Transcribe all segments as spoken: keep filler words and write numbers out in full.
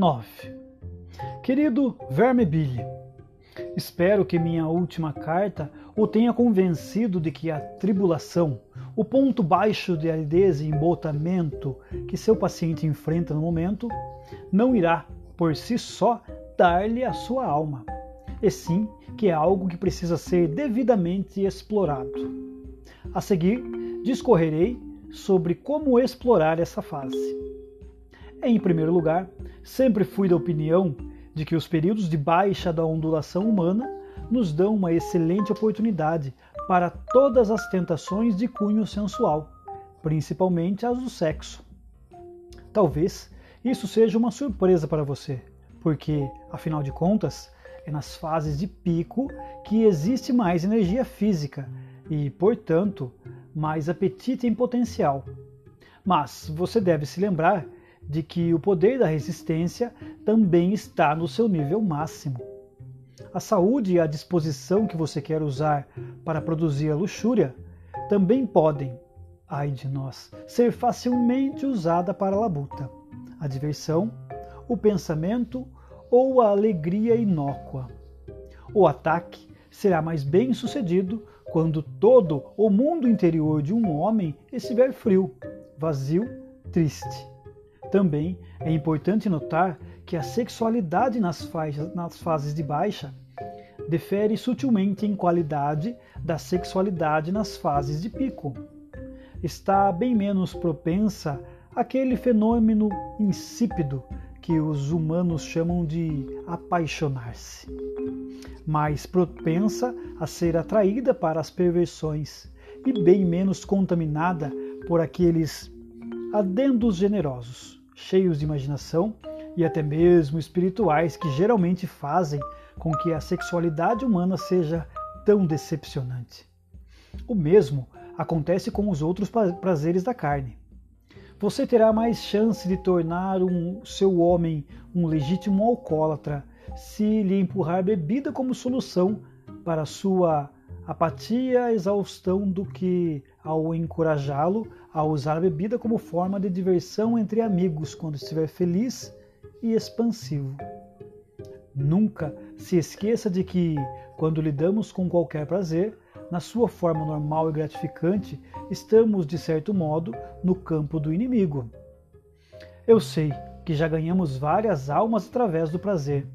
nove. Querido Verme Billy, espero que minha última carta o tenha convencido de que a tribulação, o ponto baixo de aridez e embotamento que seu paciente enfrenta no momento, não irá, por si só, dar-lhe a sua alma, e sim que é algo que precisa ser devidamente explorado. A seguir, discorrerei sobre como explorar essa fase. Em primeiro lugar, sempre fui da opinião de que os períodos de baixa da ondulação humana nos dão uma excelente oportunidade para todas as tentações de cunho sensual, principalmente as do sexo. Talvez isso seja uma surpresa para você, porque, afinal de contas, é nas fases de pico que existe mais energia física e, portanto, mais apetite em potencial. Mas você deve se lembrar de que o poder da resistência também está no seu nível máximo. A saúde e a disposição que você quer usar para produzir a luxúria também podem, ai de nós, ser facilmente usada para a labuta, a diversão, o pensamento ou a alegria inócua. O ataque será mais bem sucedido quando todo o mundo interior de um homem estiver frio, vazio, triste. Também é importante notar que a sexualidade nas, faixas, nas fases de baixa difere sutilmente em qualidade da sexualidade nas fases de pico. Está bem menos propensa àquele fenômeno insípido que os humanos chamam de apaixonar-se, mais propensa a ser atraída para as perversões e bem menos contaminada por aqueles adendos generosos, cheios de imaginação e até mesmo espirituais, que geralmente fazem com que a sexualidade humana seja tão decepcionante. O mesmo acontece com os outros prazeres da carne. Você terá mais chance de tornar um, seu homem um legítimo alcoólatra se lhe empurrar bebida como solução para sua apatia e exaustão do que ao encorajá-lo a usar a bebida como forma de diversão entre amigos quando estiver feliz e expansivo. Nunca se esqueça de que, quando lidamos com qualquer prazer, na sua forma normal e gratificante, estamos, de certo modo, no campo do inimigo. Eu sei que já ganhamos várias almas através do prazer.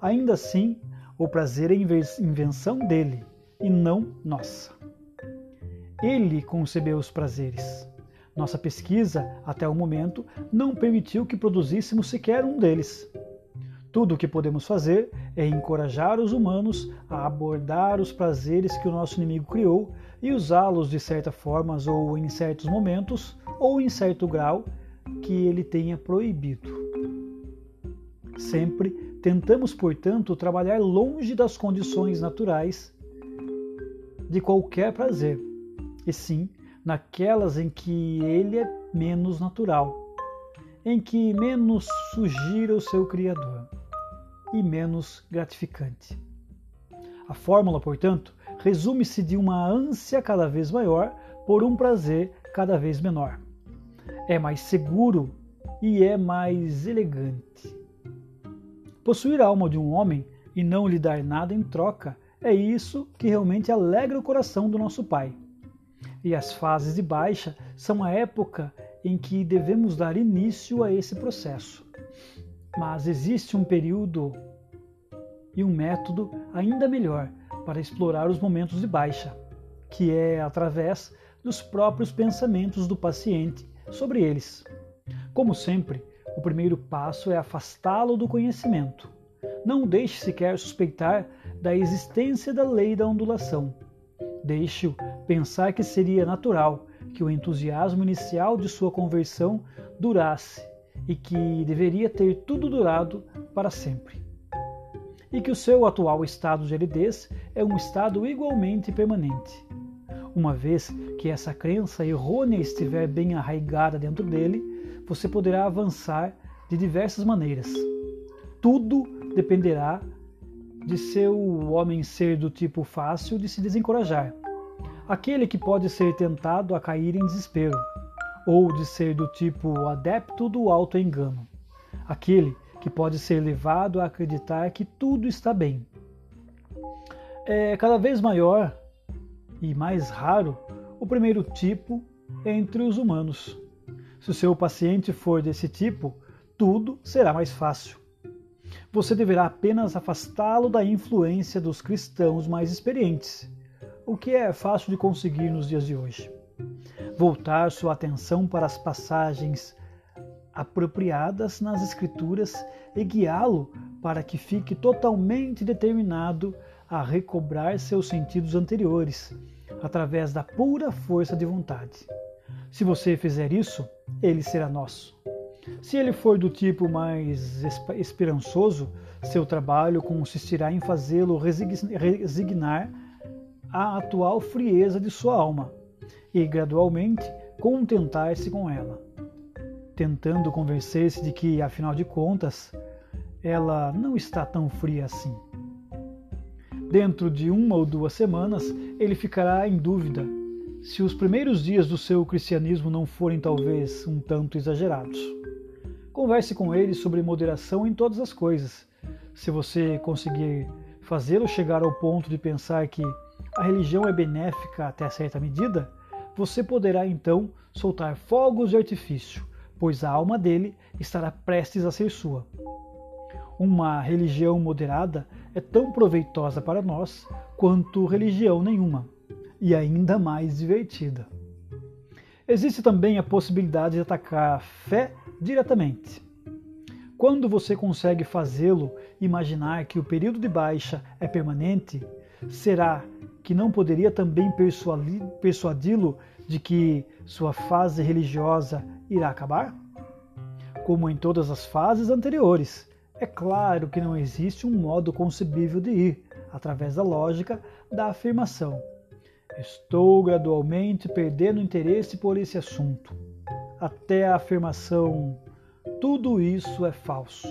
Ainda assim, o prazer é invenção dele, e não nossa. Ele concebeu os prazeres. Nossa pesquisa, até o momento, não permitiu que produzíssemos sequer um deles. Tudo o que podemos fazer é encorajar os humanos a abordar os prazeres que o nosso inimigo criou e usá-los de certa forma ou em certos momentos ou em certo grau que ele tenha proibido. Sempre tentamos, portanto, trabalhar longe das condições naturais de qualquer prazer, e sim naquelas em que ele é menos natural, em que menos sugira o seu Criador e menos gratificante. A fórmula, portanto, resume-se de uma ânsia cada vez maior por um prazer cada vez menor. É mais seguro e é mais elegante. Possuir a alma de um homem e não lhe dar nada em troca é isso que realmente alegra o coração do nosso Pai. E as fases de baixa são a época em que devemos dar início a esse processo. Mas existe um período e um método ainda melhor para explorar os momentos de baixa, que é através dos próprios pensamentos do paciente sobre eles. Como sempre, o primeiro passo é afastá-lo do conhecimento. Não o deixe sequer suspeitar da existência da lei da ondulação. Deixe-o pensar que seria natural que o entusiasmo inicial de sua conversão durasse e que deveria ter tudo durado para sempre. E que o seu atual estado de aridez é um estado igualmente permanente. Uma vez que essa crença errônea estiver bem arraigada dentro dele, você poderá avançar de diversas maneiras. Tudo dependerá de seu homem ser do tipo fácil de se desencorajar, aquele que pode ser tentado a cair em desespero, ou de ser do tipo adepto do autoengano, aquele que pode ser levado a acreditar que tudo está bem. É cada vez maior e mais raro o primeiro tipo entre os humanos. Se o seu paciente for desse tipo, tudo será mais fácil. Você deverá apenas afastá-lo da influência dos cristãos mais experientes, o que é fácil de conseguir nos dias de hoje. Voltar sua atenção para as passagens apropriadas nas Escrituras e guiá-lo para que fique totalmente determinado a recobrar seus sentidos anteriores, através da pura força de vontade. Se você fizer isso, ele será nosso. Se ele for do tipo mais esperançoso, seu trabalho consistirá em fazê-lo resignar a atual frieza de sua alma e, gradualmente, contentar-se com ela, tentando convencer-se de que, afinal de contas, ela não está tão fria assim. Dentro de uma ou duas semanas, ele ficará em dúvida se os primeiros dias do seu cristianismo não forem talvez um tanto exagerados. Converse com ele sobre moderação em todas as coisas. Se você conseguir fazê-lo chegar ao ponto de pensar que a religião é benéfica até certa medida, você poderá então soltar fogos de artifício, pois a alma dele estará prestes a ser sua. Uma religião moderada é tão proveitosa para nós quanto religião nenhuma, e ainda mais divertida. Existe também a possibilidade de atacar a fé diretamente. Quando você consegue fazê-lo imaginar que o período de baixa é permanente, será que não poderia também persuadi-lo de que sua fase religiosa irá acabar? Como em todas as fases anteriores, é claro que não existe um modo concebível de ir, através da lógica da afirmação. Estou gradualmente perdendo interesse por esse assunto, até a afirmação, tudo isso é falso.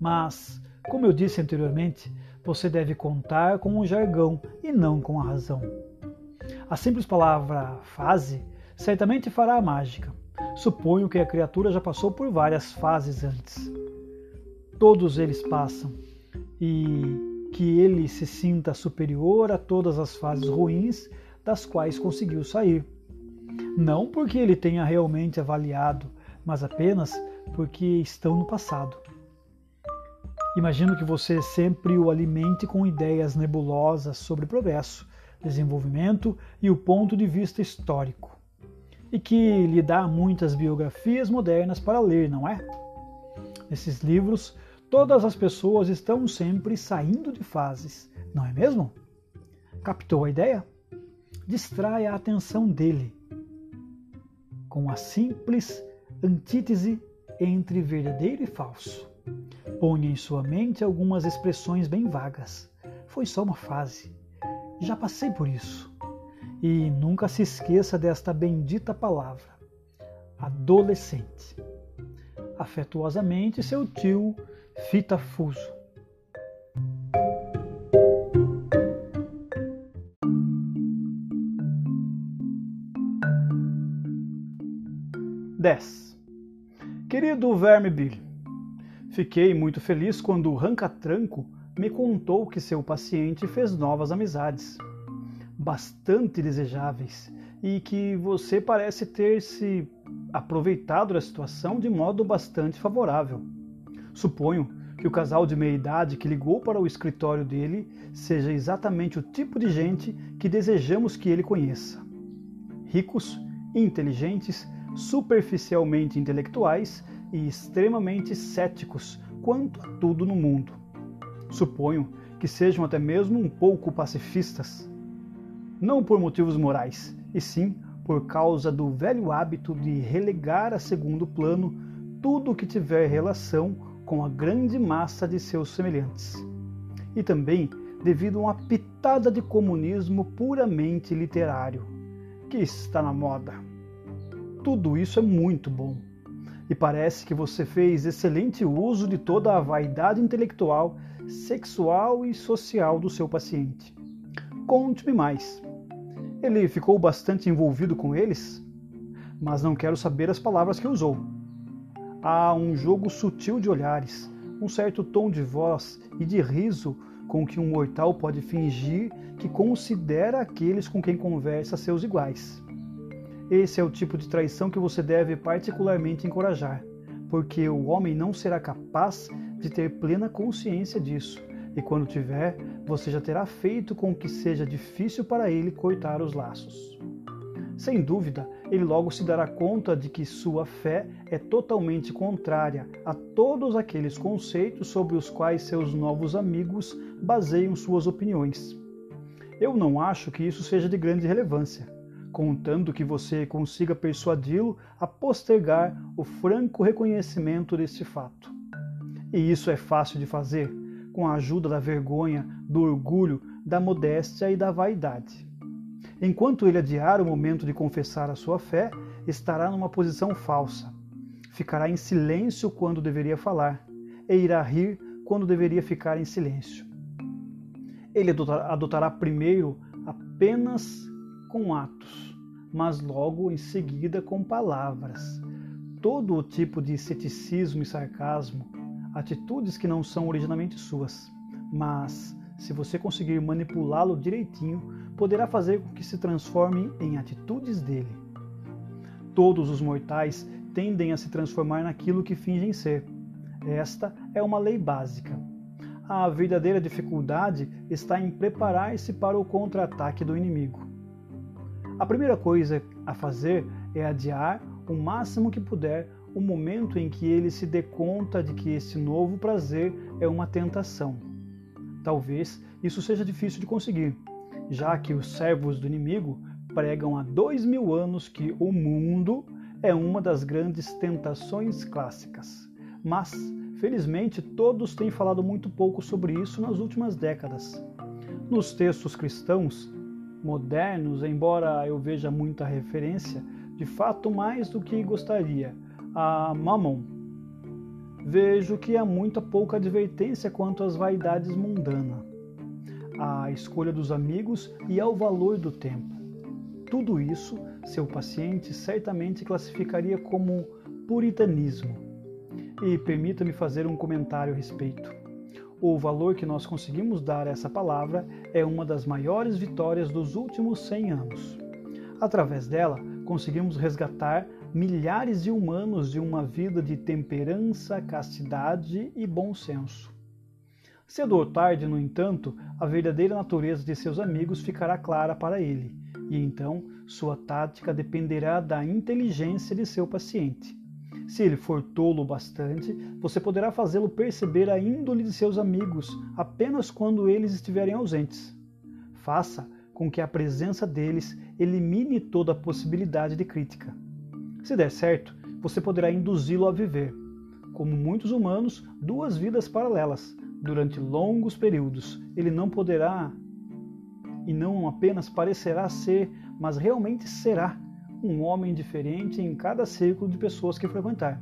Mas, como eu disse anteriormente, você deve contar com o jargão e não com a razão. A simples palavra fase certamente fará a mágica. Suponho que a criatura já passou por várias fases antes. Todos eles passam, e que ele se sinta superior a todas as fases ruins das quais conseguiu sair. Não porque ele tenha realmente avaliado, mas apenas porque estão no passado. Imagino que você sempre o alimente com ideias nebulosas sobre progresso, desenvolvimento e o ponto de vista histórico, e que lhe dá muitas biografias modernas para ler, não é? Nesses livros, todas as pessoas estão sempre saindo de fases, não é mesmo? Captou a ideia? Distrai a atenção dele com a simples antítese entre verdadeiro e falso. Põe em sua mente algumas expressões bem vagas. Foi só uma fase. Já passei por isso. E nunca se esqueça desta bendita palavra: adolescente. Afetuosamente, seu tio Fitafuso. dez. Querido Verme Billy, fiquei muito feliz quando o Ranca Tranco me contou que seu paciente fez novas amizades, bastante desejáveis, e que você parece ter se aproveitado da situação de modo bastante favorável. Suponho que o casal de meia-idade que ligou para o escritório dele seja exatamente o tipo de gente que desejamos que ele conheça. Ricos, inteligentes, superficialmente intelectuais e extremamente céticos quanto a tudo no mundo. Suponho que sejam até mesmo um pouco pacifistas. Não por motivos morais, e sim por causa do velho hábito de relegar a segundo plano tudo o que tiver relação com a grande massa de seus semelhantes, e também devido a uma pitada de comunismo puramente literário, que está na moda. Tudo isso é muito bom, e parece que você fez excelente uso de toda a vaidade intelectual, sexual e social do seu paciente. Conte-me mais. Ele ficou bastante envolvido com eles, mas não quero saber as palavras que usou. há um jogo sutil de olhares, um certo tom de voz e de riso com que um mortal pode fingir que considera aqueles com quem conversa seus iguais. Esse é o tipo de traição que você deve particularmente encorajar, porque o homem não será capaz de ter plena consciência disso, e quando tiver, você já terá feito com que seja difícil para ele cortar os laços. Sem dúvida, ele logo se dará conta de que sua fé é totalmente contrária a todos aqueles conceitos sobre os quais seus novos amigos baseiam suas opiniões. Eu não acho que isso seja de grande relevância, contando que você consiga persuadi-lo a postergar o franco reconhecimento desse fato. E isso é fácil de fazer, com a ajuda da vergonha, do orgulho, da modéstia e da vaidade. Enquanto ele adiar o momento de confessar a sua fé, estará numa posição falsa. Ficará em silêncio quando deveria falar, e irá rir quando deveria ficar em silêncio. Ele adotará primeiro apenas com atos, mas logo em seguida com palavras. Todo o tipo de ceticismo e sarcasmo, atitudes que não são originalmente suas, mas, se você conseguir manipulá-lo direitinho, poderá fazer com que se transforme em atitudes dele. Todos os mortais tendem a se transformar naquilo que fingem ser. Esta é uma lei básica. A verdadeira dificuldade está em preparar-se para o contra-ataque do inimigo. A primeira coisa a fazer é adiar o máximo que puder o momento em que ele se dê conta de que esse novo prazer é uma tentação. Talvez isso seja difícil de conseguir, já que os servos do inimigo pregam há dois mil anos que o mundo é uma das grandes tentações clássicas. Mas, felizmente, todos têm falado muito pouco sobre isso nas últimas décadas. Nos textos cristãos modernos, embora eu veja muita referência, de fato mais do que gostaria, a Mamom, vejo que há muita pouca advertência quanto às vaidades mundanas, à escolha dos amigos e ao valor do tempo. Tudo isso, seu paciente certamente classificaria como puritanismo. E permita-me fazer um comentário a respeito. O valor que nós conseguimos dar a essa palavra é uma das maiores vitórias dos últimos cem anos. Através dela, conseguimos resgatar milhares de humanos de uma vida de temperança, castidade e bom senso. Cedo ou tarde, no entanto, a verdadeira natureza de seus amigos ficará clara para ele, e então sua tática dependerá da inteligência de seu paciente. Se ele for tolo o bastante, você poderá fazê-lo perceber a índole de seus amigos apenas quando eles estiverem ausentes. Faça com que a presença deles elimine toda a possibilidade de crítica. Se der certo, você poderá induzi-lo a viver, como muitos humanos, duas vidas paralelas. Durante longos períodos, ele não poderá, e não apenas parecerá ser, mas realmente será, um homem diferente em cada círculo de pessoas que frequentar.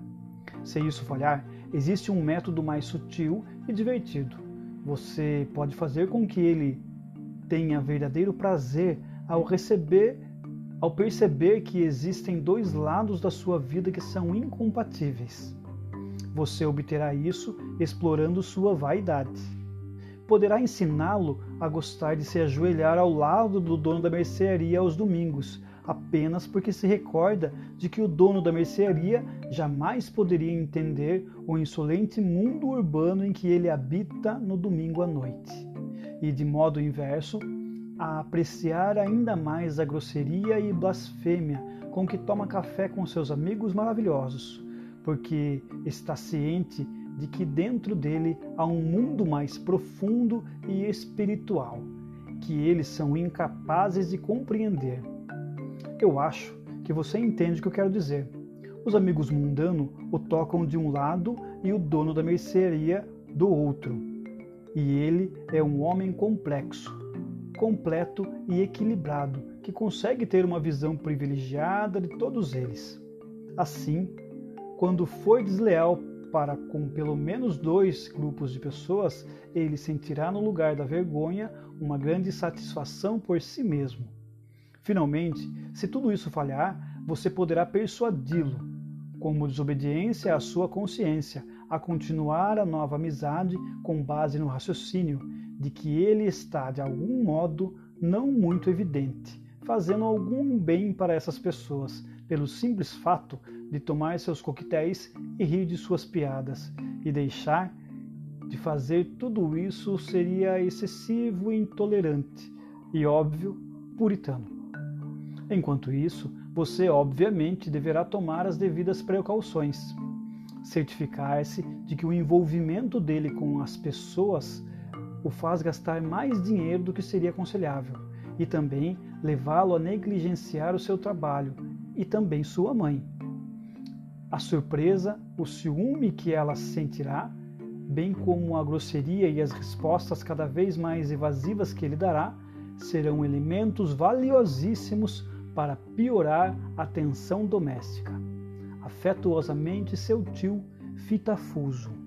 Se isso falhar, existe um método mais sutil e divertido. Você pode fazer com que ele tenha verdadeiro prazer ao receber Ao perceber que existem dois lados da sua vida que são incompatíveis. Você obterá isso explorando sua vaidade. Poderá ensiná-lo a gostar de se ajoelhar ao lado do dono da mercearia aos domingos, apenas porque se recorda de que o dono da mercearia jamais poderia entender o insolente mundo urbano em que ele habita no domingo à noite. E, de modo inverso, a apreciar ainda mais a grosseria e blasfêmia com que toma café com seus amigos maravilhosos, porque está ciente de que dentro dele há um mundo mais profundo e espiritual, que eles são incapazes de compreender. Eu acho que você entende o que eu quero dizer. Os amigos mundanos o tocam de um lado e o dono da mercearia do outro. E ele é um homem complexo, completo e equilibrado, que consegue ter uma visão privilegiada de todos eles. Assim, quando for desleal para com pelo menos dois grupos de pessoas, ele sentirá no lugar da vergonha uma grande satisfação por si mesmo. Finalmente, se tudo isso falhar, você poderá persuadi-lo, como desobediência à sua consciência, a continuar a nova amizade com base no raciocínio de que ele está, de algum modo, não muito evidente, fazendo algum bem para essas pessoas, pelo simples fato de tomar seus coquetéis e rir de suas piadas, e deixar de fazer tudo isso seria excessivo e intolerante, e óbvio, puritano. Enquanto isso, você obviamente deverá tomar as devidas precauções, certificar-se de que o envolvimento dele com as pessoas o faz gastar mais dinheiro do que seria aconselhável, e também levá-lo a negligenciar o seu trabalho e também sua mãe. A surpresa, o ciúme que ela sentirá, bem como a grosseria e as respostas cada vez mais evasivas que ele dará, serão elementos valiosíssimos para piorar a tensão doméstica. Afetuosamente, seu tio Fitafuso.